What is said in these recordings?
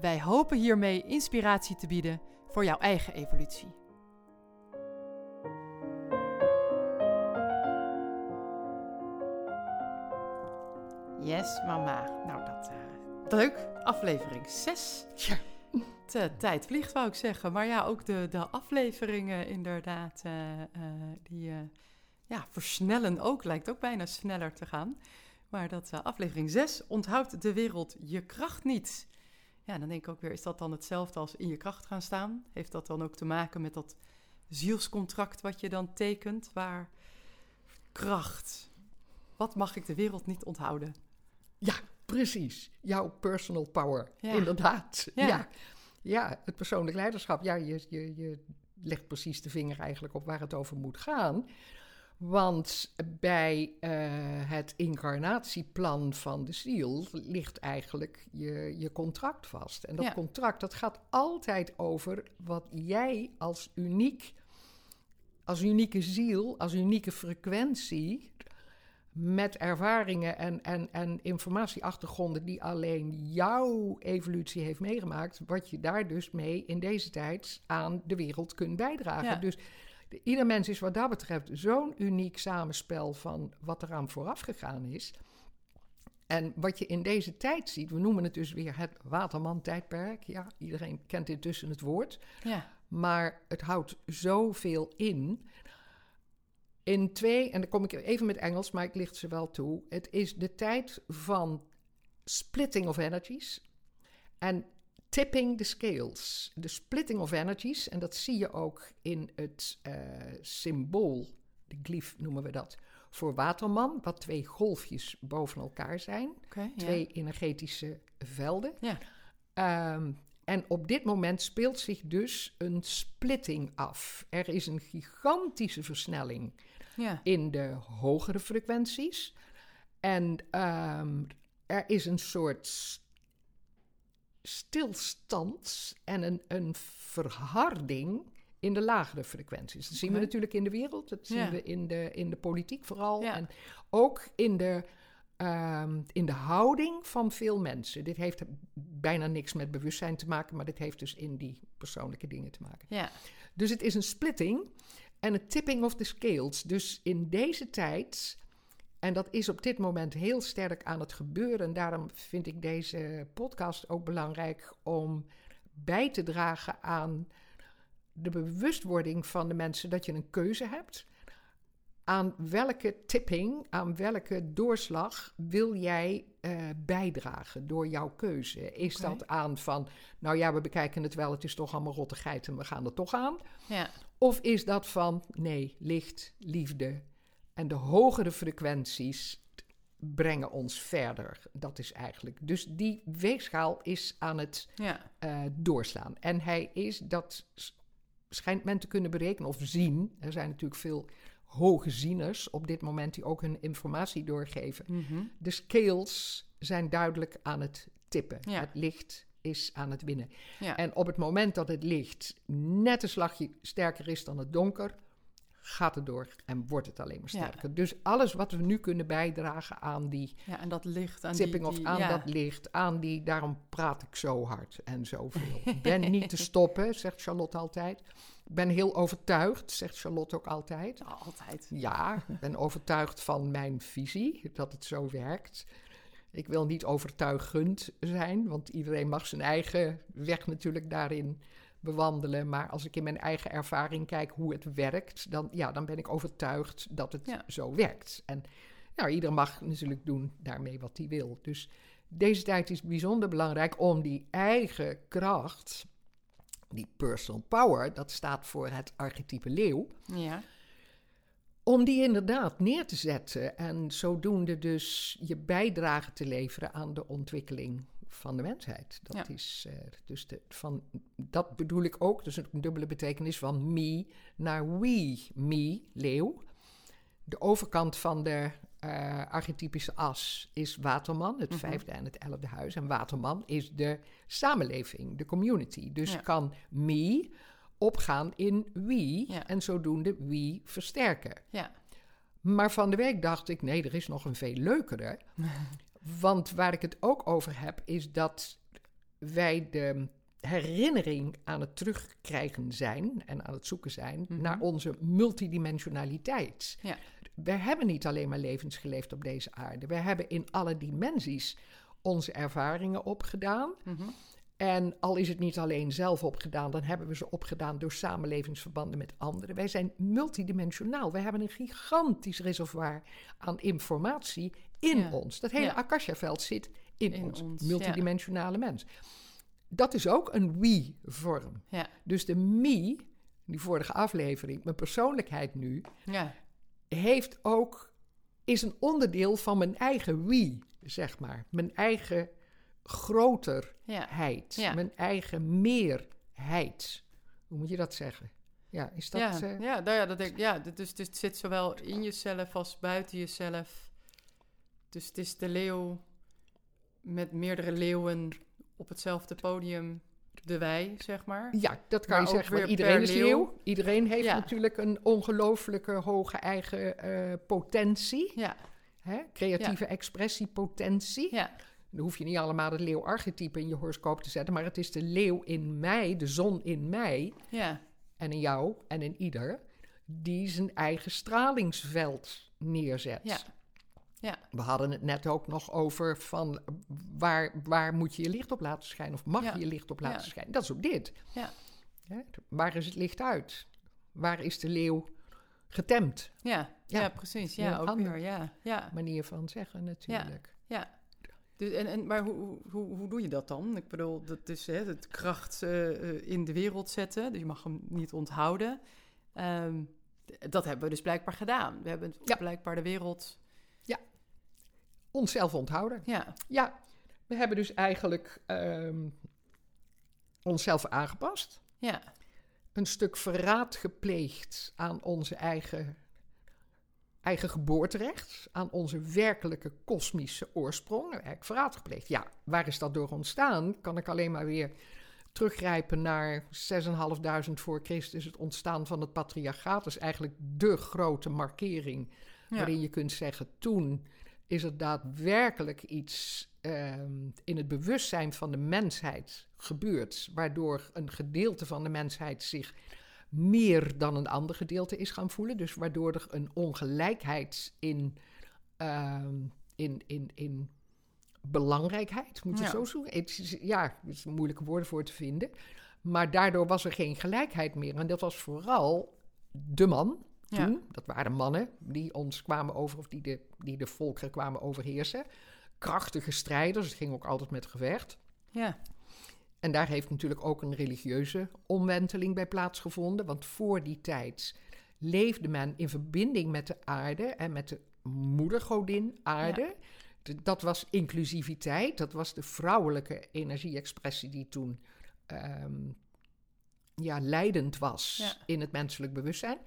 Wij hopen hiermee inspiratie te bieden voor jouw eigen evolutie. Yes, mama. Nou, dat leuk. Aflevering 6. Ja. De tijd vliegt, wou ik zeggen. Maar ja, ook de afleveringen inderdaad, die versnellen ook. Lijkt ook bijna sneller te gaan. Maar dat aflevering 6, onthoud de wereld je kracht niet. Ja, dan denk ik ook weer, is dat dan hetzelfde als in je kracht gaan staan? Heeft dat dan ook te maken met dat zielscontract wat je dan tekent? Waar kracht, wat mag ik de wereld niet onthouden? Ja, precies. Jouw personal power, ja. Inderdaad. Ja. Ja. Ja, het persoonlijk leiderschap. Ja, je legt precies de vinger eigenlijk op waar het over moet gaan. Want bij het incarnatieplan van de ziel ligt eigenlijk je contract vast. En dat contract, dat gaat altijd over wat jij als uniek, als unieke ziel, als unieke frequentie, met ervaringen en informatieachtergronden die alleen jouw evolutie heeft meegemaakt, wat je daar dus mee in deze tijd aan de wereld kunt bijdragen. Ja. Dus ieder mens is wat dat betreft zo'n uniek samenspel van wat eraan vooraf gegaan is. En wat je in deze tijd ziet, we noemen het dus weer het Waterman-tijdperk. Ja, iedereen kent intussen het woord. Ja. Maar het houdt zoveel in. In twee, en dan kom ik even met Engels, maar ik licht ze wel toe. Het is de tijd van splitting of energies. En tipping the scales, de splitting of energies. En dat zie je ook in het symbool, de glyf noemen we dat, voor Waterman, wat twee golfjes boven elkaar zijn. Okay, twee energetische velden. Ja. En op dit moment speelt zich dus een splitting af. Er is een gigantische versnelling in de hogere frequenties. En er is een soort stilstand en een verharding in de lagere frequenties. Dat zien we natuurlijk in de wereld, dat zien we in de politiek vooral. Ja. En ook in de houding van veel mensen. Dit heeft bijna niks met bewustzijn te maken, maar dit heeft dus in die persoonlijke dingen te maken. Ja. Dus het is een splitting en een tipping of the scales. Dus in deze tijd, en dat is op dit moment heel sterk aan het gebeuren, en daarom vind ik deze podcast ook belangrijk om bij te dragen aan de bewustwording van de mensen dat je een keuze hebt. Aan welke tipping, aan welke doorslag wil jij bijdragen door jouw keuze? Is dat aan van, nou ja, we bekijken het wel, het is toch allemaal rottigheid en we gaan er toch aan? Ja. Of is dat van, nee, licht, liefde en de hogere frequenties brengen ons verder? Dat is eigenlijk. Dus die weegschaal is aan het doorslaan. En hij is, dat schijnt men te kunnen berekenen of zien. Er zijn natuurlijk veel hoge zieners op dit moment die ook hun informatie doorgeven. Mm-hmm. De scales zijn duidelijk aan het tippen. Ja. Het licht is aan het winnen. Ja. En op het moment dat het licht net een slagje sterker is dan het donker, gaat het door en wordt het alleen maar sterker. Ja. Dus alles wat we nu kunnen bijdragen aan die en dat licht, aan tipping die, of aan dat licht, aan die, daarom praat ik zo hard en zoveel. Ben niet te stoppen, zegt Charlotte altijd. Ben heel overtuigd, zegt Charlotte ook altijd. Altijd. Ja, ben overtuigd van mijn visie, dat het zo werkt. Ik wil niet overtuigend zijn, want iedereen mag zijn eigen weg natuurlijk daarin bewandelen. Maar als ik in mijn eigen ervaring kijk hoe het werkt, dan ben ik overtuigd dat het zo werkt. En nou, ieder mag natuurlijk doen daarmee wat hij wil. Dus deze tijd is bijzonder belangrijk om die eigen kracht, die personal power, dat staat voor het archetype leeuw. Ja. om die inderdaad neer te zetten en zodoende dus je bijdrage te leveren aan de ontwikkeling van de mensheid. Dat is dus dat bedoel ik ook, dus een dubbele betekenis van me naar we. Me, leeuw. De overkant van de archetypische as is Waterman, het vijfde en het elfde huis. En Waterman is de samenleving, de community. Dus kan me opgaan in wie en zodoende wie versterken. Ja. Maar van de week dacht ik, nee, er is nog een veel leukere. Want waar ik het ook over heb, is dat wij de herinnering aan het terugkrijgen zijn en aan het zoeken zijn naar onze multidimensionaliteit. Ja. We hebben niet alleen maar levens geleefd op deze aarde. We hebben in alle dimensies onze ervaringen opgedaan. Mm-hmm. En al is het niet alleen zelf opgedaan, dan hebben we ze opgedaan door samenlevingsverbanden met anderen. Wij zijn multidimensionaal. Wij hebben een gigantisch reservoir aan informatie in ons. Dat hele Akasha-veld zit in ons. Multidimensionale mens. Dat is ook een we-vorm. Ja. Dus de me, die vorige aflevering, mijn persoonlijkheid nu, heeft ook, is een onderdeel van mijn eigen we, zeg maar. Mijn eigen groterheid, mijn eigen meerheid. Hoe moet je dat zeggen? Ja, is dat... Dus het zit zowel in jezelf als buiten jezelf. Dus het is de leeuw met meerdere leeuwen op hetzelfde podium, de wij, zeg maar. Ja, dat kan je zeggen, want iedereen is leeuw. Iedereen heeft natuurlijk een ongelooflijke hoge eigen potentie. Ja. Hè? Creatieve expressiepotentie. Ja. Dan hoef je niet allemaal het leeuwarchetype in je horoscoop te zetten, maar het is de leeuw in mij, de zon in mij en in jou en in ieder, die zijn eigen stralingsveld neerzet. Ja. Ja. We hadden het net ook nog over van waar moet je je licht op laten schijnen of mag je je licht op laten schijnen. Dat is op dit. Ja. Ja, waar is het licht uit? Waar is de leeuw getemd? Ja, ja precies. Ja, een ook andere weer, manier van zeggen natuurlijk. Ja. Dus, maar hoe doe je dat dan? Ik bedoel, dat is het kracht in de wereld zetten. Dus je mag hem niet onthouden. Dat hebben we dus blijkbaar gedaan. We hebben blijkbaar de wereld... Onszelf onthouden. Ja. Ja, we hebben dus eigenlijk onszelf aangepast. Ja. Een stuk verraad gepleegd aan onze eigen geboorterecht. Aan onze werkelijke kosmische oorsprong. Eigenlijk verraad gepleegd. Ja, waar is dat door ontstaan? Kan ik alleen maar weer teruggrijpen naar 6.500 voor Christus. Het ontstaan van het patriarchaat is eigenlijk de grote markering. Ja. Waarin je kunt zeggen, toen is er daadwerkelijk iets in het bewustzijn van de mensheid gebeurd, waardoor een gedeelte van de mensheid zich meer dan een ander gedeelte is gaan voelen. Dus waardoor er een ongelijkheid in belangrijkheid, moet je zo zoeken. Het is moeilijke woorden voor te vinden. Maar daardoor was er geen gelijkheid meer. En dat was vooral de man. Toen, dat waren mannen die ons kwamen over, of die de volkeren kwamen overheersen. Krachtige strijders, het ging ook altijd met gevecht. Ja. En daar heeft natuurlijk ook een religieuze omwenteling bij plaatsgevonden. Want voor die tijd leefde men in verbinding met de aarde en met de moedergodin aarde. Ja. Dat was inclusiviteit, dat was de vrouwelijke energie-expressie die toen leidend was in het menselijk bewustzijn.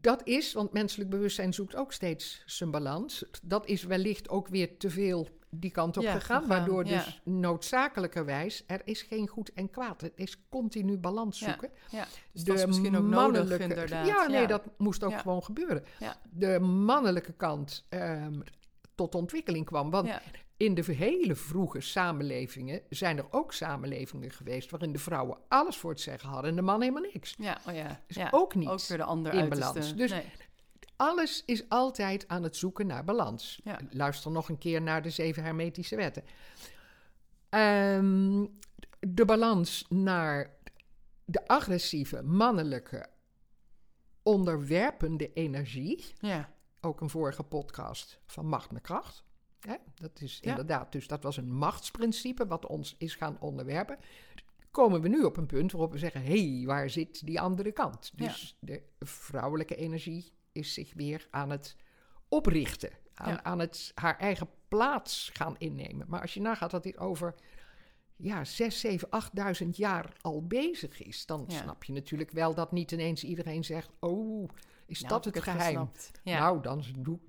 Dat is, want menselijk bewustzijn zoekt ook steeds zijn balans. Dat is wellicht ook weer te veel die kant op gegaan. Waardoor dus noodzakelijkerwijs, er is geen goed en kwaad. Het is continu balans zoeken. Ja. Dus dat is misschien ook nodig inderdaad. Ja, nee, dat moest ook gewoon gebeuren. Ja. De mannelijke kant tot ontwikkeling kwam. Want in de hele vroege samenlevingen zijn er ook samenlevingen geweest waarin de vrouwen alles voor het zeggen hadden en de man helemaal niks. Ja, oh ja. Dus ook niet ook weer de ander in balans. Dus alles is altijd aan het zoeken naar balans. Ja. Luister nog een keer naar de 7 hermetische wetten. De balans naar de agressieve, mannelijke, onderwerpende energie. Ja. Ook een vorige podcast van Macht met Kracht. Hè? Dat is inderdaad, dus dat was een machtsprincipe wat ons is gaan onderwerpen. Komen we nu op een punt waarop we zeggen, hé, waar zit die andere kant? Dus de vrouwelijke energie, is zich weer aan het oprichten. Aan het haar eigen plaats gaan innemen. Maar als je nagaat dat dit over 6.000, 7.000, 8.000 jaar al bezig is, dan snap je natuurlijk wel dat niet ineens iedereen zegt, is dat het geheim? Ja. Nou,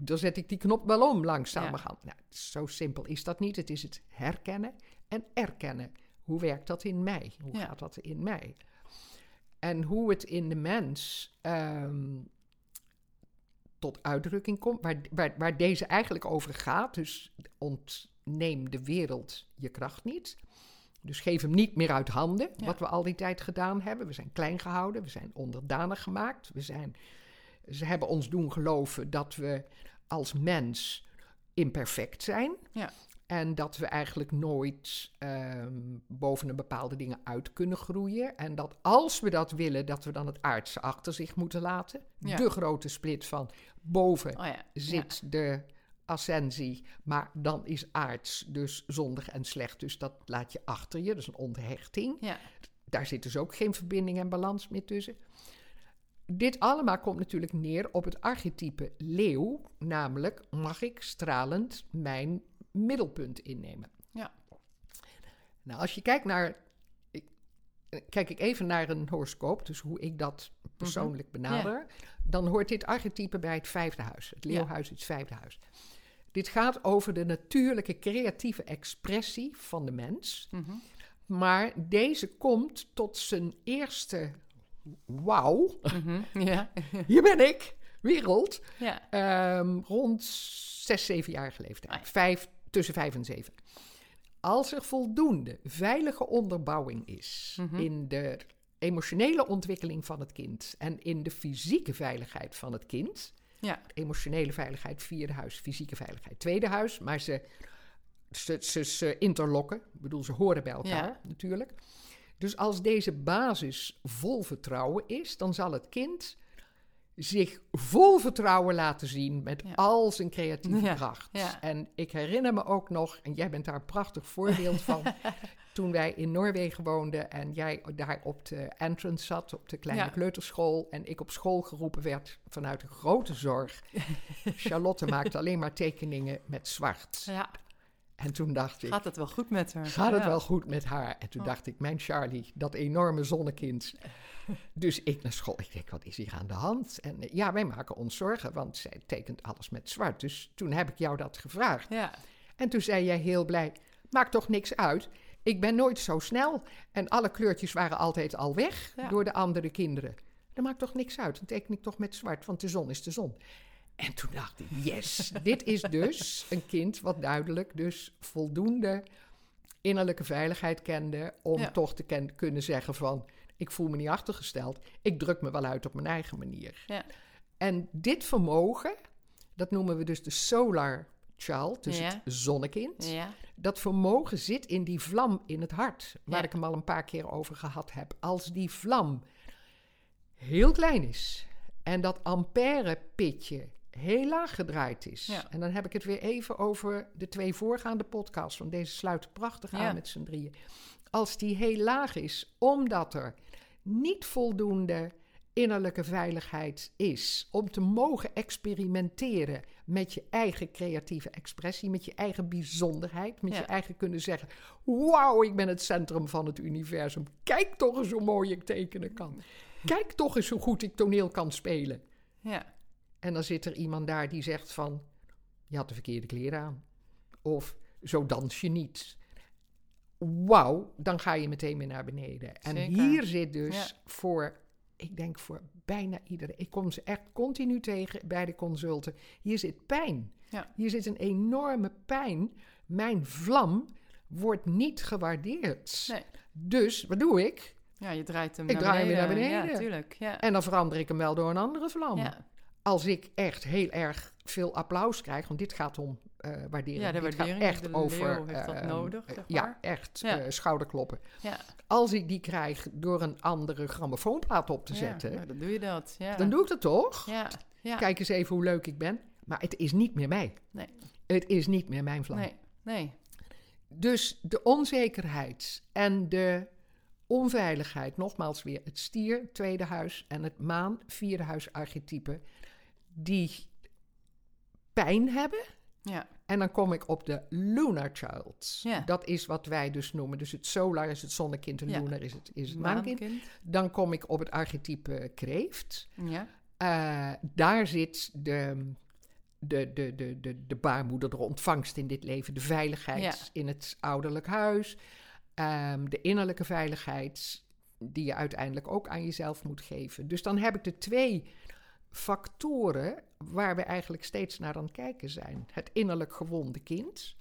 dan zet ik die knop wel om langzamerhand. Ja. Nou, zo simpel is dat niet. Het is het herkennen en erkennen. Hoe werkt dat in mij? Hoe gaat dat in mij? En hoe het in de mens tot uitdrukking komt, waar deze eigenlijk over gaat. Dus ontneem de wereld je kracht niet. Dus geef hem niet meer uit handen, wat we al die tijd gedaan hebben. We zijn klein gehouden, we zijn onderdanig gemaakt. Ze hebben ons doen geloven dat we als mens imperfect zijn. Ja. En dat we eigenlijk nooit boven een bepaalde dingen uit kunnen groeien. En dat als we dat willen, dat we dan het aardse achter zich moeten laten. Ja. De grote split van boven zit de ascensie, maar dan is aards dus zondig en slecht. Dus dat laat je achter je, dus een onthechting. Ja. Daar zit dus ook geen verbinding en balans meer tussen. Dit allemaal komt natuurlijk neer op het archetype leeuw. Namelijk, mag ik stralend mijn middelpunt innemen? Ja. Nou, als je kijkt naar... Kijk ik even naar een horoscoop, dus hoe ik dat persoonlijk benader. Ja. Dan hoort dit archetype bij het vijfde huis. Het leeuwhuis is het vijfde huis. Dit gaat over de natuurlijke creatieve expressie van de mens. Mm-hmm. Maar deze komt tot zijn eerste... Wauw, hier ben ik, wereld, rond 6, 7-jarige leeftijd, tussen 5 en 7. Als er voldoende veilige onderbouwing is in de emotionele ontwikkeling van het kind en in de fysieke veiligheid van het kind, emotionele veiligheid, 4e huis, fysieke veiligheid, 2e huis, maar ze interlokken, ik bedoel, ze horen bij elkaar natuurlijk. Dus als deze basis vol vertrouwen is, dan zal het kind zich vol vertrouwen laten zien met al zijn creatieve kracht. Ja. En ik herinner me ook nog, en jij bent daar een prachtig voorbeeld van, toen wij in Noorwegen woonden en jij daar op de entrance zat, op de kleine kleuterschool, en ik op school geroepen werd vanuit de grote zorg. Charlotte maakt alleen maar tekeningen met zwart. Ja. En toen dacht ik... Gaat het wel goed met haar? Gaat het wel goed met haar? En toen dacht ik, mijn Charlie, dat enorme zonnekind. Dus ik naar school. Ik denk, wat is hier aan de hand? En wij maken ons zorgen, want zij tekent alles met zwart. Dus toen heb ik jou dat gevraagd. Ja. En toen zei jij heel blij, maakt toch niks uit? Ik ben nooit zo snel. En alle kleurtjes waren altijd al weg door de andere kinderen. Dat maakt toch niks uit? Dan teken ik toch met zwart, want de zon is de zon. En toen dacht ik, yes, dit is dus een kind wat duidelijk dus voldoende innerlijke veiligheid kende om toch te kunnen zeggen van, ik voel me niet achtergesteld, ik druk me wel uit op mijn eigen manier. Ja. En dit vermogen, dat noemen we dus de solar child, dus het zonnekind, dat vermogen zit in die vlam in het hart, waar ik hem al een paar keer over gehad heb. Als die vlam heel klein is en dat ampèrepitje heel laag gedraaid is. Ja. En dan heb ik het weer even over de 2 voorgaande podcasts, want deze sluiten prachtig aan met z'n drieën. Als die heel laag is, omdat er niet voldoende innerlijke veiligheid is om te mogen experimenteren met je eigen creatieve expressie, met je eigen bijzonderheid, met je eigen kunnen zeggen, wauw, ik ben het centrum van het universum. Kijk toch eens hoe mooi ik tekenen kan. Kijk toch eens hoe goed ik toneel kan spelen. Ja. En dan zit er iemand daar die zegt van, je had de verkeerde kleren aan. Of, zo dans je niet. Wauw, dan ga je meteen weer naar beneden. En hier zit dus ik denk voor bijna iedereen, ik kom ze echt continu tegen bij de consulten, hier zit pijn. Ja. Hier zit een enorme pijn. Mijn vlam wordt niet gewaardeerd. Nee. Dus, wat doe ik? Ja, je draait hem naar beneden. Ja, tuurlijk. Ja. En dan verander ik hem wel door een andere vlam. Ja. Als ik echt heel erg veel applaus krijg, want dit gaat om waardering. Ja, de waardering, dit gaat echt de over, heeft dat nodig, zeg maar. Ja, echt, schouderkloppen. Ja. Als ik die krijg door een andere grammofoonplaat op te zetten... Ja, dan doe je dat. Ja. Dan doe ik dat toch? Ja. Ja. Kijk eens even hoe leuk ik ben. Maar het is niet meer mij. Nee. Het is niet meer mijn vlam. Nee. Nee. Dus de onzekerheid en de... onveiligheid, nogmaals weer het stier, 2e huis... en het maan, 4e huis archetype. die pijn hebben. Ja. En dan kom ik op de lunar child. Ja. Dat is wat wij dus noemen. Dus het solar is het zonnekind en lunar is het maankind. Dan kom ik op het archetype kreeft. Ja. Daar zit de baarmoeder, de ontvangst in dit leven, de veiligheid in het ouderlijk huis, de innerlijke veiligheid die je uiteindelijk ook aan jezelf moet geven. Dus dan heb ik de twee factoren waar we eigenlijk steeds naar aan het kijken zijn. Het innerlijk gewonde kind,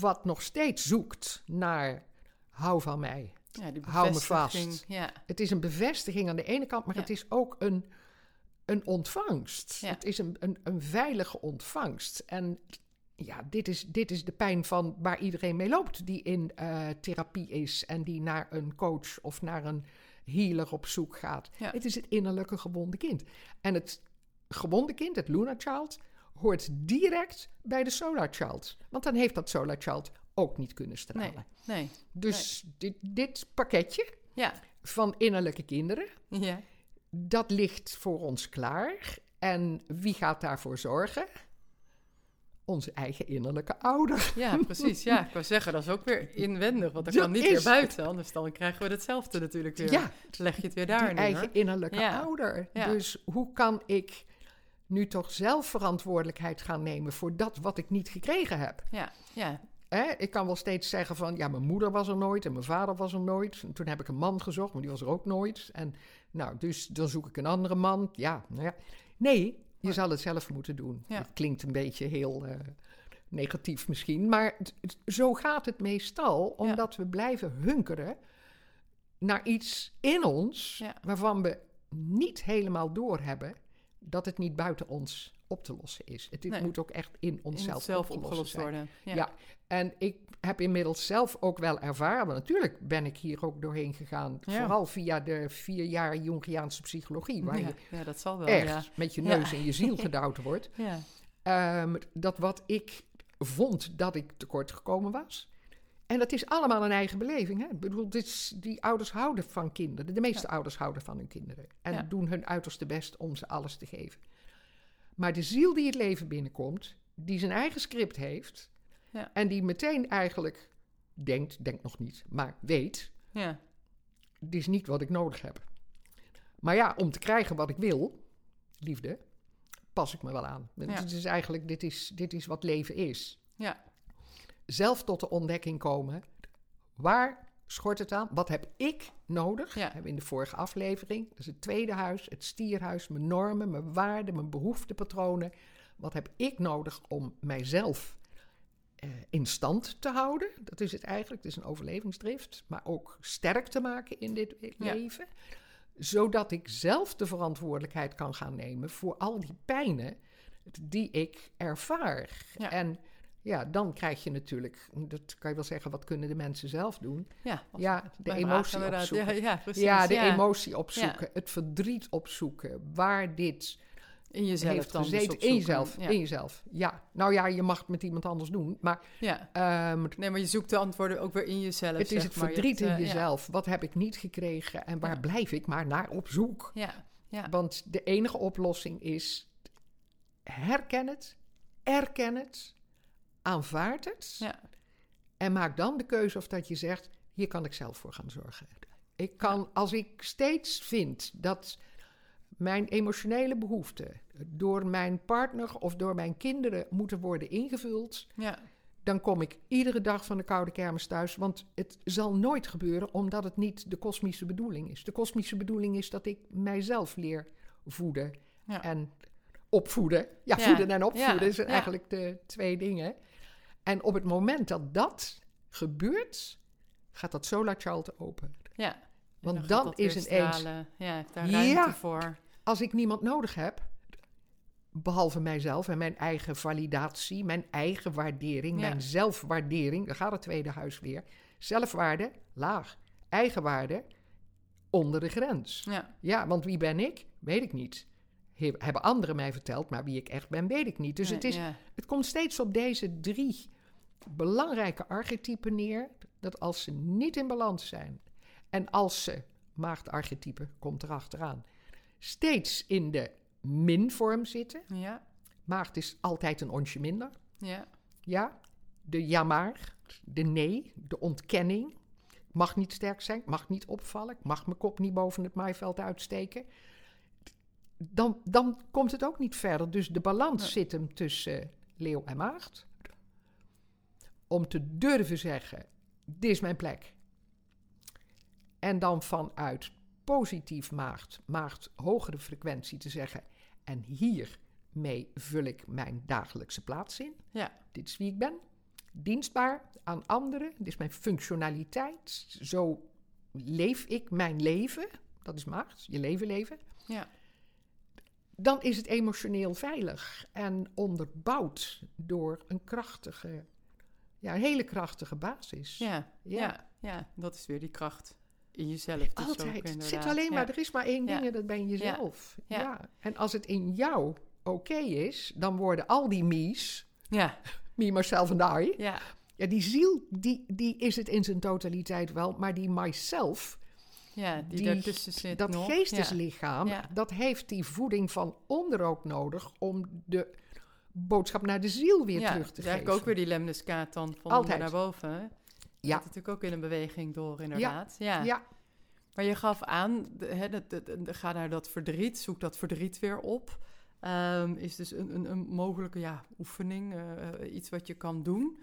wat nog steeds zoekt naar hou van mij, hou me vast. Ja. Het is een bevestiging aan de ene kant, maar het is ook een ontvangst. Ja. Het is een veilige ontvangst. En ja, dit is de pijn van waar iedereen mee loopt die in therapie is en die naar een coach of naar een healer op zoek gaat. Ja. Het is het innerlijke gewonde kind. En het gewonde kind, het lunar child, hoort direct bij de solar child. Want dan heeft dat solar child ook niet kunnen stralen. Nee. Dus dit pakketje van innerlijke kinderen, dat ligt voor ons klaar. En wie gaat daarvoor zorgen? Onze eigen innerlijke ouder. Ja, precies. Ja, ik wou zeggen, dat is ook weer inwendig. Want dat kan niet weer buiten. Anders dan krijgen we hetzelfde natuurlijk weer. Ja, leg je het weer daar neer. Eigen innerlijke ouder. Ja. Dus hoe kan ik nu toch zelf verantwoordelijkheid gaan nemen voor dat wat ik niet gekregen heb? Ja. Ik kan wel steeds zeggen van, ja, mijn moeder was er nooit en mijn vader was er nooit. En toen heb ik een man gezocht, maar die was er ook nooit. En nou, dus dan zoek ik een andere man. Ja, nou ja. Nee, je zal het zelf moeten doen. Ja. Dat klinkt een beetje heel negatief misschien. Maar zo gaat het meestal, omdat we blijven hunkeren naar iets in ons waarvan we niet helemaal doorhebben dat het niet buiten ons op te lossen is. Dit moet ook echt in onszelf opgelost worden. Ja. En ik heb inmiddels zelf ook wel ervaren, want natuurlijk ben ik hier ook doorheen gegaan, vooral via de 4 jaar Jungiaanse psychologie, waar je dat zal wel, echt met je neus in je ziel gedouwd wordt. Dat wat ik vond dat ik tekort gekomen was. En dat is allemaal een eigen beleving. Hè? Ik bedoel, die ouders houden van kinderen. De meeste ouders houden van hun kinderen. En doen hun uiterste best om ze alles te geven. Maar de ziel die het leven binnenkomt, die zijn eigen script heeft, en die meteen eigenlijk denkt nog niet, maar weet, dit is niet wat ik nodig heb. Maar ja, om te krijgen wat ik wil, liefde, pas ik me wel aan. Ja. Dus eigenlijk, dit is wat leven is. Ja. Zelf tot de ontdekking komen, waar schort het aan? Wat heb ik nodig? Ja. Dat hebben we in de vorige aflevering. Dat is het tweede huis, het stierhuis, mijn normen, mijn waarden, mijn behoeftepatronen. Wat heb ik nodig om mijzelf in stand te houden? Dat is het eigenlijk. Het is een overlevingsdrift. Maar ook sterk te maken in dit leven. Zodat ik zelf de verantwoordelijkheid kan gaan nemen voor al die pijnen die ik ervaar. Ja. En ja, dan krijg je natuurlijk, dat kan je wel zeggen, wat kunnen de mensen zelf doen? De emotie opzoeken. Emotie opzoeken, het verdriet opzoeken, waar dit in jezelf heeft gezeten. Dus in jezelf. Ja, nou ja, je mag het met iemand anders doen, maar maar je zoekt de antwoorden ook weer in jezelf. Het is het verdriet in jezelf. Wat heb ik niet gekregen en waar blijf ik maar naar op zoek? Ja. Want de enige oplossing is herken het, erken het, aanvaard het en maak dan de keuze of dat je zegt, hier kan ik zelf voor gaan zorgen. Ik kan, als ik steeds vind dat mijn emotionele behoeften door mijn partner of door mijn kinderen moeten worden ingevuld, dan kom ik iedere dag van de koude kermis thuis, want het zal nooit gebeuren omdat het niet de kosmische bedoeling is. De kosmische bedoeling is dat ik mijzelf leer voeden en opvoeden. Ja, voeden en opvoeden zijn eigenlijk de twee dingen. En op het moment dat dat gebeurt, gaat dat solar child open. Ja. Want dan is ineens, daar ruimte voor. Als ik niemand nodig heb, behalve mijzelf en mijn eigen validatie, mijn eigen waardering, mijn zelfwaardering, daar gaat het tweede huis weer. Zelfwaarde, laag. Eigenwaarde, onder de grens. Ja, want wie ben ik? Weet ik niet. Hebben anderen mij verteld, maar wie ik echt ben, weet ik niet. Dus het komt steeds op deze 3 belangrijke archetypen neer, dat als ze niet in balans zijn, en als ze, maagdarchetype komt erachteraan, steeds in de min-vorm zitten. Ja. Maar het is altijd een onsje minder. Ja. Ja, de ja maar, de nee, de ontkenning. Ik mag niet sterk zijn, ik mag niet opvallen, ik mag mijn kop niet boven het maaiveld uitsteken. Dan komt het ook niet verder. Dus de balans zit hem tussen leeuw en maagd. Om te durven zeggen, dit is mijn plek. En dan vanuit positief maagd hogere frequentie te zeggen, en hiermee vul ik mijn dagelijkse plaats in. Ja. Dit is wie ik ben. Dienstbaar aan anderen. Dit is mijn functionaliteit. Zo leef ik mijn leven. Dat is maagd, je leven. Ja. Dan is het emotioneel veilig en onderbouwd door een krachtige, een hele krachtige basis. Ja, dat is weer die kracht in jezelf. Dus altijd. Het zit alleen maar, er is maar één ding en dat ben jezelf. Ja. Ja. Ja. En als het in jou oké is, dan worden al die me's, me, myself en I, die ziel, die is het in zijn totaliteit wel, maar die myself... Ja, die daartussen zit dat nog. Geesteslichaam, dat heeft die voeding van onder ook nodig om de boodschap naar de ziel weer terug te geven. Ja, ook weer die lemniskaat dan van onder naar boven. Ja. Dat gaat natuurlijk ook in een beweging door, inderdaad. Ja. Maar je gaf aan, ga naar dat verdriet, zoek dat verdriet weer op. Is dus een mogelijke oefening, iets wat je kan doen.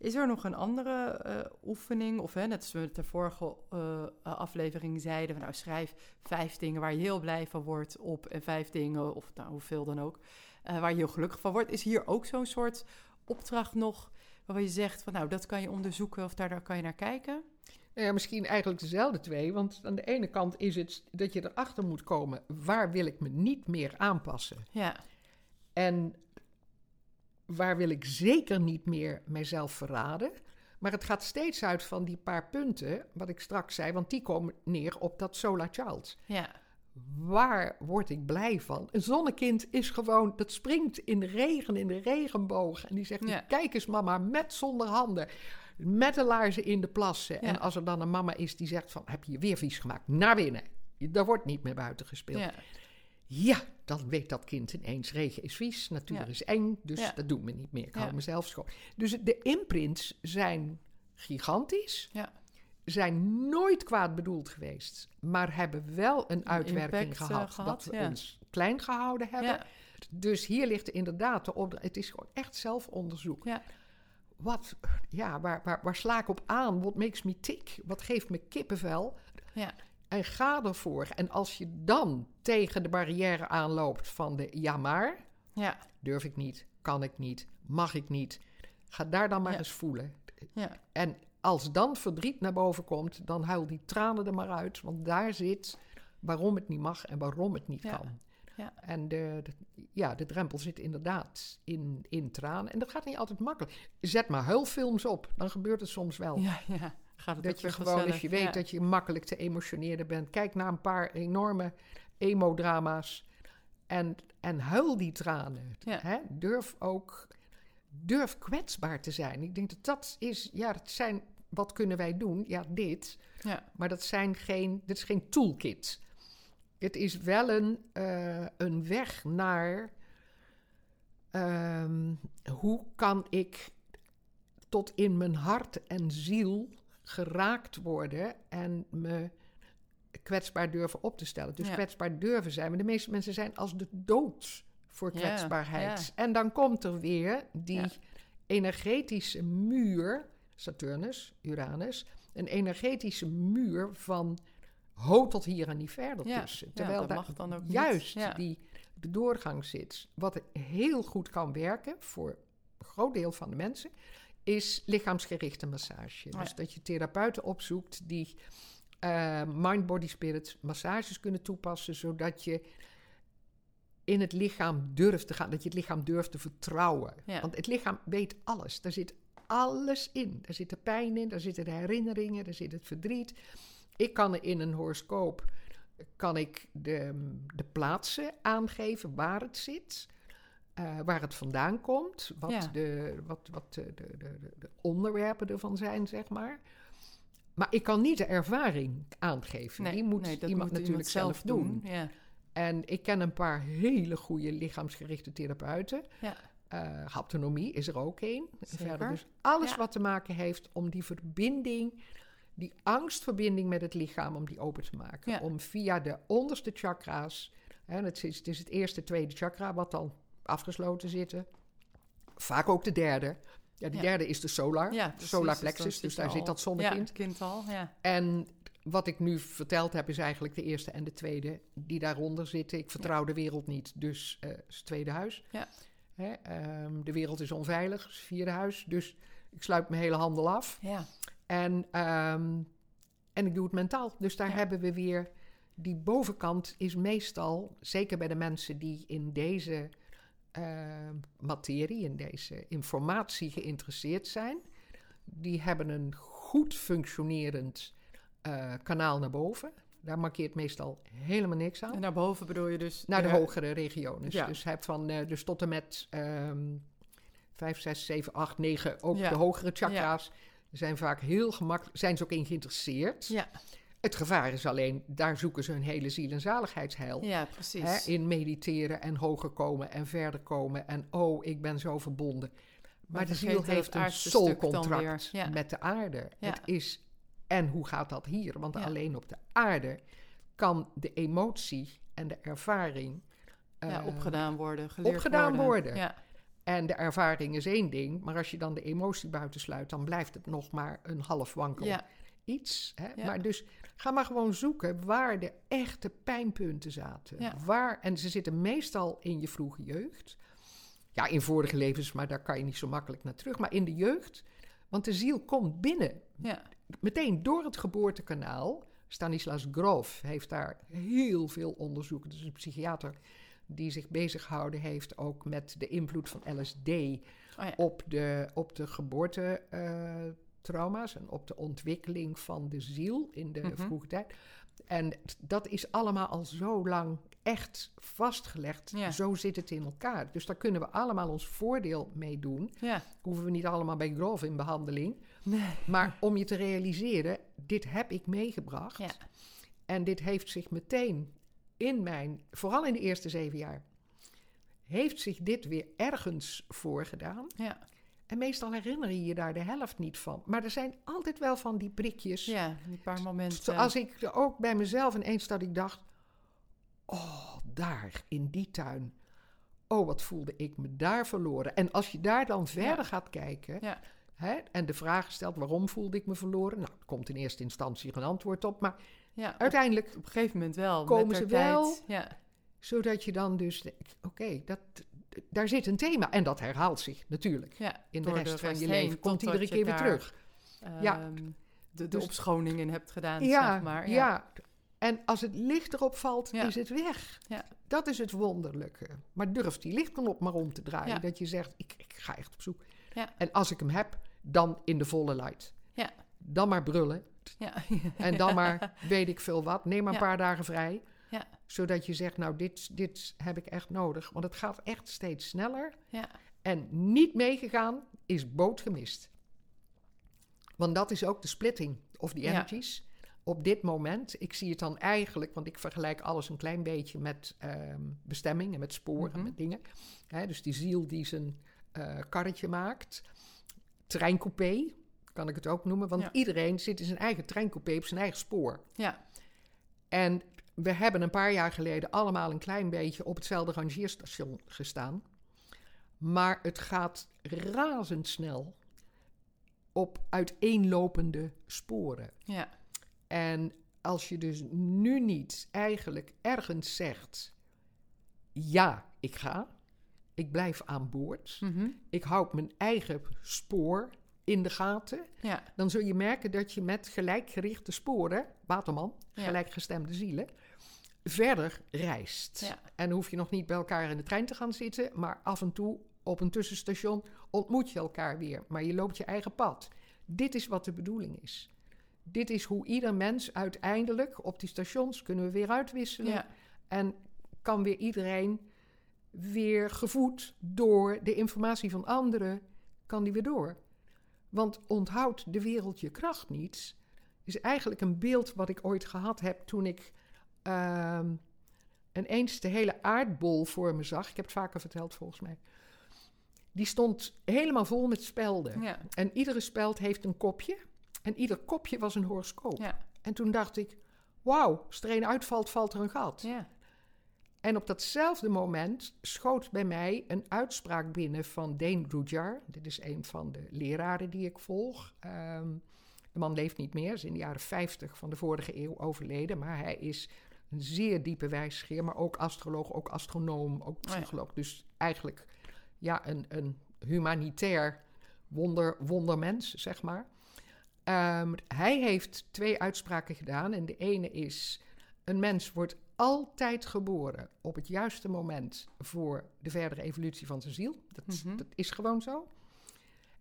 Is er nog een andere oefening? Of net als we de vorige aflevering zeiden... van, schrijf 5 dingen waar je heel blij van wordt op... en 5 dingen, of hoeveel dan ook, waar je heel gelukkig van wordt. Is hier ook zo'n soort opdracht nog... waarvan je zegt, van, dat kan je onderzoeken... of daar kan je naar kijken? Ja, misschien eigenlijk dezelfde twee. Want aan de ene kant is het dat je erachter moet komen... waar wil ik me niet meer aanpassen? Ja. En... waar wil ik zeker niet meer mijzelf verraden? Maar het gaat steeds uit van die paar punten, wat ik straks zei... want die komen neer op dat solar child. Ja. Waar word ik blij van? Een zonnekind is gewoon... dat springt in de regen, in de regenboog... en die zegt, kijk eens mama, met zonder handen... met de laarzen in de plassen. Ja. En als er dan een mama is die zegt van... heb je je weer vies gemaakt, naar binnen. Daar wordt niet meer buiten gespeeld. Ja. Ja, dan weet dat kind ineens, regen is vies, natuur is eng, dus dat doet me niet meer. Ik hou mezelf schoon. Dus de imprints zijn gigantisch, zijn nooit kwaad bedoeld geweest, maar hebben wel een uitwerking gehad dat we ons klein gehouden hebben. Ja. Dus hier ligt inderdaad de opdracht, het is gewoon echt zelfonderzoek. Ja. Waar sla ik op aan? What makes me tick? Wat geeft me kippenvel? Ja. En ga ervoor. En als je dan tegen de barrière aanloopt van de ja maar... durf ik niet, kan ik niet, mag ik niet. Ga daar dan maar eens voelen. Ja. En als dan verdriet naar boven komt, dan huil die tranen er maar uit. Want daar zit waarom het niet mag en waarom het niet kan. Ja. En de drempel zit inderdaad in tranen. En dat gaat niet altijd makkelijk. Zet maar huilfilms op, dan gebeurt het soms wel. Ja. Dat je gewoon, als je weet dat je makkelijk te emotioneerder bent... kijk naar een paar enorme emo-drama's en huil die tranen. Ja. Hè? Durf kwetsbaar te zijn. Ik denk dat is... Ja, dat zijn... Wat kunnen wij doen? Ja, dit. Ja. Maar dit is geen toolkit. Het is wel een weg naar... hoe kan ik... tot in mijn hart en ziel geraakt worden... en me kwetsbaar durven op te stellen. Dus kwetsbaar durven zijn. Maar de meeste mensen zijn als de dood voor kwetsbaarheid. Ja. En dan komt er weer die energetische muur... Saturnus, Uranus... een energetische muur van... ho tot hier en niet verder tussen. Terwijl dat mag dan ook juist die de doorgang zit. Wat heel goed kan werken voor een groot deel van de mensen... is lichaamsgerichte massage. Dus dat je therapeuten opzoekt die mind-body-spirit massages kunnen toepassen, zodat je in het lichaam durft te gaan, dat je het lichaam durft te vertrouwen. Ja. Want het lichaam weet alles. Daar zit alles in. Daar zit de pijn in, daar zitten de herinneringen, daar zit het verdriet. Ik kan er in een horoscoop de plaatsen aangeven waar het zit... waar het vandaan komt, wat de onderwerpen ervan zijn, zeg maar. Maar ik kan niet de ervaring aangeven. Die moet iemand natuurlijk zelf doen. Ja. En ik ken een paar hele goede lichaamsgerichte therapeuten. Ja. Haptonomie is er ook één. Verder dus alles wat te maken heeft om die verbinding, die angstverbinding met het lichaam, om die open te maken. Ja. Om via de onderste chakra's, en het is het eerste, tweede chakra wat dan afgesloten zitten. Vaak ook de derde. Ja, de derde is de solar, ja, precies, solar plexus, dus daar zit dat zonnekind. Ja, kind al, ja. En wat ik nu verteld heb is eigenlijk de eerste en de tweede die daaronder zitten. Ik vertrouw de wereld niet, dus het tweede huis. Ja. Hè, de wereld is onveilig, het vierde huis, dus ik sluit mijn hele handel af. Ja. En ik doe het mentaal, dus daar hebben we weer... Die bovenkant is meestal, zeker bij de mensen die in deze... materie, in deze informatie geïnteresseerd zijn. Die hebben een goed functionerend kanaal naar boven. Daar markeert meestal helemaal niks aan. En naar boven bedoel je dus? Naar de hogere regionen. Ja. Dus, dus tot en met 5, 6, 7, 8, 9, ook de hogere chakra's. Zijn vaak heel gemakkelijk, zijn ze ook in geïnteresseerd. Ja. Het gevaar is alleen, daar zoeken ze hun hele ziel en zaligheidsheil. Ja, precies. Hè, in mediteren en hoger komen en verder komen. En ik ben zo verbonden. Maar de ziel heeft een soulcontract met de aarde. Ja. Het is, en hoe gaat dat hier? Want alleen op de aarde kan de emotie en de ervaring... opgedaan worden, geleerd worden. Ja. En de ervaring is één ding. Maar als je dan de emotie buitensluit, dan blijft het nog maar een half wankel. Ja. Iets, hè? Ja. Maar dus ga maar gewoon zoeken waar de echte pijnpunten zaten. Ja. En ze zitten meestal in je vroege jeugd. Ja, in vorige levens, maar daar kan je niet zo makkelijk naar terug. Maar in de jeugd, want de ziel komt binnen. Ja. Meteen door het geboortekanaal. Stanislas Grof heeft daar heel veel onderzoek. Dat is een psychiater die zich bezig gehouden heeft ook met de invloed van LSD op de geboorte. Trauma's en op de ontwikkeling van de ziel in de vroege tijd. En dat is allemaal al zo lang echt vastgelegd. Ja. Zo zit het in elkaar. Dus daar kunnen we allemaal ons voordeel mee doen. Ja. Hoeven we niet allemaal bij Grof in behandeling. Nee. Maar om je te realiseren, dit heb ik meegebracht. Ja. En dit heeft zich meteen vooral in de eerste 7 jaar, heeft zich dit weer ergens voorgedaan. Ja. En meestal herinner je je daar de helft niet van. Maar er zijn altijd wel van die prikjes. Ja, die paar momenten. Zoals ik ook bij mezelf ineens dat ik dacht... daar, in die tuin. Wat voelde ik me daar verloren. En als je daar dan verder gaat kijken... Ja. Hè, en de vraag stelt, waarom voelde ik me verloren? Nou, er komt in eerste instantie geen antwoord op. Maar uiteindelijk... Op een gegeven moment wel. Komen ze wel. Ja. Zodat je dan dus denkt, daar zit een thema. En dat herhaalt zich natuurlijk. Ja, in de rest van je leven komt iedere keer weer terug. De opschoning in hebt gedaan, zeg maar. Ja. En als het licht erop valt, is het weg. Ja. Dat is het wonderlijke. Maar durf die lichtknop maar om te draaien. Ja. Dat je zegt, ik ga echt op zoek. Ja. En als ik hem heb, dan in de volle light. Ja. Dan maar brullen. Ja. En dan maar weet ik veel wat. Neem maar een paar dagen vrij. Ja. Zodat je zegt, dit heb ik echt nodig. Want het gaat echt steeds sneller. Ja. En niet meegegaan is boot gemist. Want dat is ook de splitting of die energies. Op dit moment, ik zie het dan eigenlijk... want ik vergelijk alles een klein beetje met bestemming... en met sporen, met dingen. Hè, dus die ziel die zijn karretje maakt. Treincoupé, kan ik het ook noemen. Want iedereen zit in zijn eigen treincoupé op zijn eigen spoor. Ja. En... We hebben een paar jaar geleden allemaal een klein beetje op hetzelfde rangeerstation gestaan. Maar het gaat razendsnel op uiteenlopende sporen. Ja. En als je dus nu niet eigenlijk ergens zegt... Ja, ik ga. Ik blijf aan boord. Ik houd mijn eigen spoor in de gaten. Ja. Dan zul je merken dat je met gelijkgerichte sporen... Waterman, gelijkgestemde zielen... verder reist. Ja. En hoef je nog niet bij elkaar in de trein te gaan zitten... maar af en toe op een tussenstation ontmoet je elkaar weer. Maar je loopt je eigen pad. Dit is wat de bedoeling is. Dit is hoe ieder mens uiteindelijk... op die stations kunnen we weer uitwisselen... en kan weer iedereen weer gevoed door de informatie van anderen... kan die weer door. Want onthoud de wereld je kracht niet... is eigenlijk een beeld wat ik ooit gehad heb toen ik... ineens de hele aardbol voor me zag. Ik heb het vaker verteld volgens mij. Die stond helemaal vol met spelden. Ja. En iedere speld heeft een kopje. En ieder kopje was een horoscoop. Ja. En toen dacht ik, wauw, als er een uitvalt, valt er een gat. Ja. En op datzelfde moment schoot bij mij een uitspraak binnen van Dane Rudjar. Dit is een van de leraren die ik volg. De man leeft niet meer, is in de jaren 50 van de vorige eeuw overleden. Maar hij is een zeer diepe wijsgeer, maar ook astroloog, ook astronoom, ook psycholoog. Ja. Dus eigenlijk ja, een humanitair wondermens, zeg maar. Hij heeft 2 uitspraken gedaan. En de ene is, een mens wordt altijd geboren op het juiste moment voor de verdere evolutie van zijn ziel. Dat is gewoon zo.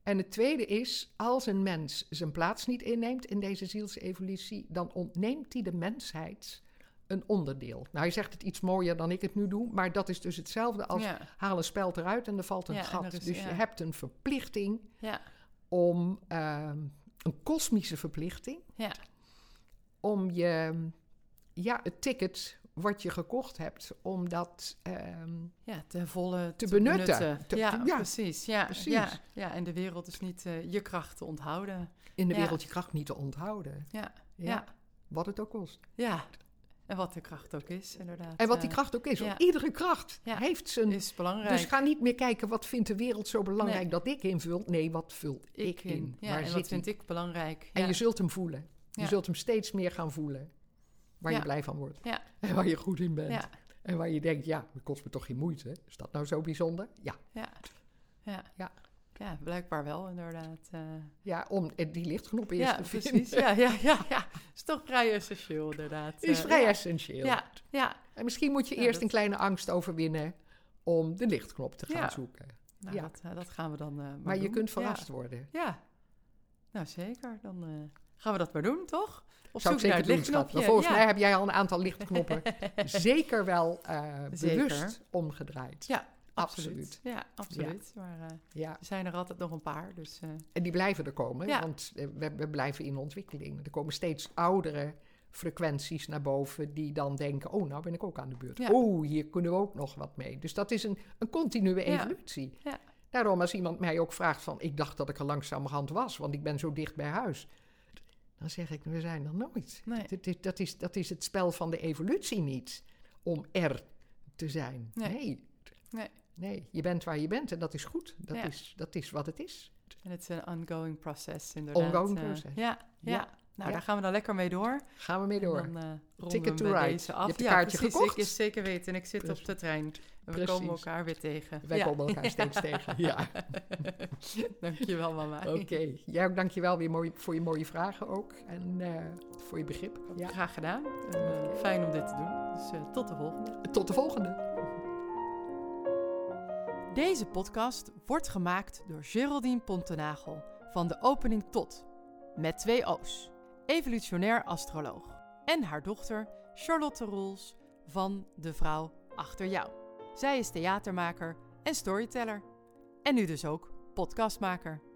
En het tweede is, als een mens zijn plaats niet inneemt in deze zielsevolutie, dan ontneemt hij de mensheid een onderdeel. Nou, hij zegt het iets mooier dan ik het nu doe, maar dat is dus hetzelfde als haal een speld eruit en er valt een gat. Dus je hebt een verplichting om, een kosmische verplichting, om je, het ticket wat je gekocht hebt, om dat ten volle te benutten. Precies. En de wereld is niet je kracht te onthouden. In de wereld je kracht niet te onthouden. Wat het ook kost. Ja, en wat de kracht ook is, inderdaad. En wat die kracht ook is, want iedere kracht heeft zijn... Is belangrijk. Dus ga niet meer kijken, wat vindt de wereld zo belangrijk dat ik invul? Nee, wat vul ik in? Ja, waar en wat vind ik belangrijk? En je zult hem voelen. Je zult hem steeds meer gaan voelen. Waar je blij van wordt. Ja. En waar je goed in bent. Ja. En waar je denkt, het kost me toch geen moeite. Is dat nou zo bijzonder? Ja, blijkbaar wel inderdaad. Om die lichtknop eerst te vinden. Ja. Is toch vrij essentieel inderdaad. Is vrij essentieel. Ja. En misschien moet je eerst een kleine angst overwinnen om de lichtknop te gaan zoeken. Nou, dat gaan we dan maar doen. Je kunt verrast worden. Ja, nou zeker. Dan gaan we dat maar doen, toch? Of zou ik zeker naar doen, maar volgens mij heb jij al een aantal lichtknoppen zeker wel bewust omgedraaid. Ja, absoluut. Ja, absoluut. Ja. Maar er zijn er altijd nog een paar. Dus, en die blijven er komen, want we blijven in ontwikkeling. Er komen steeds oudere frequenties naar boven die dan denken, oh, nou ben ik ook aan de beurt. Ja. Oh, hier kunnen we ook nog wat mee. Dus dat is een continue evolutie. Ja. Daarom als iemand mij ook vraagt van, ik dacht dat ik er langzamerhand was, want ik ben zo dicht bij huis. Dan zeg ik, we zijn er nooit. Nee. Dat is het spel van de evolutie niet, om er te zijn. Nee, je bent waar je bent en dat is goed. Dat is wat het is. En het is een ongoing process inderdaad. Ongoing process. Daar gaan we dan lekker mee door. Gaan we mee door. En dan ticket to ride. Je hebt een kaartje gekocht. Ik is zeker weten. En ik zit op de trein. En we komen elkaar weer tegen. Wij komen elkaar steeds tegen. Ja. Dankjewel, mama. Oké. Jij ook dankjewel weer mooi, voor je mooie vragen ook. En voor je begrip. Ja. Graag gedaan. En, fijn om dit te doen. Dus tot de volgende. Tot de volgende. Deze podcast wordt gemaakt door Geraldine Pontenagel van de Opening Tot. Met 2 O's. Evolutionair astroloog. En haar dochter Charlotte Roels van De Vrouw Achter Jou. Zij is theatermaker en storyteller. En nu dus ook podcastmaker.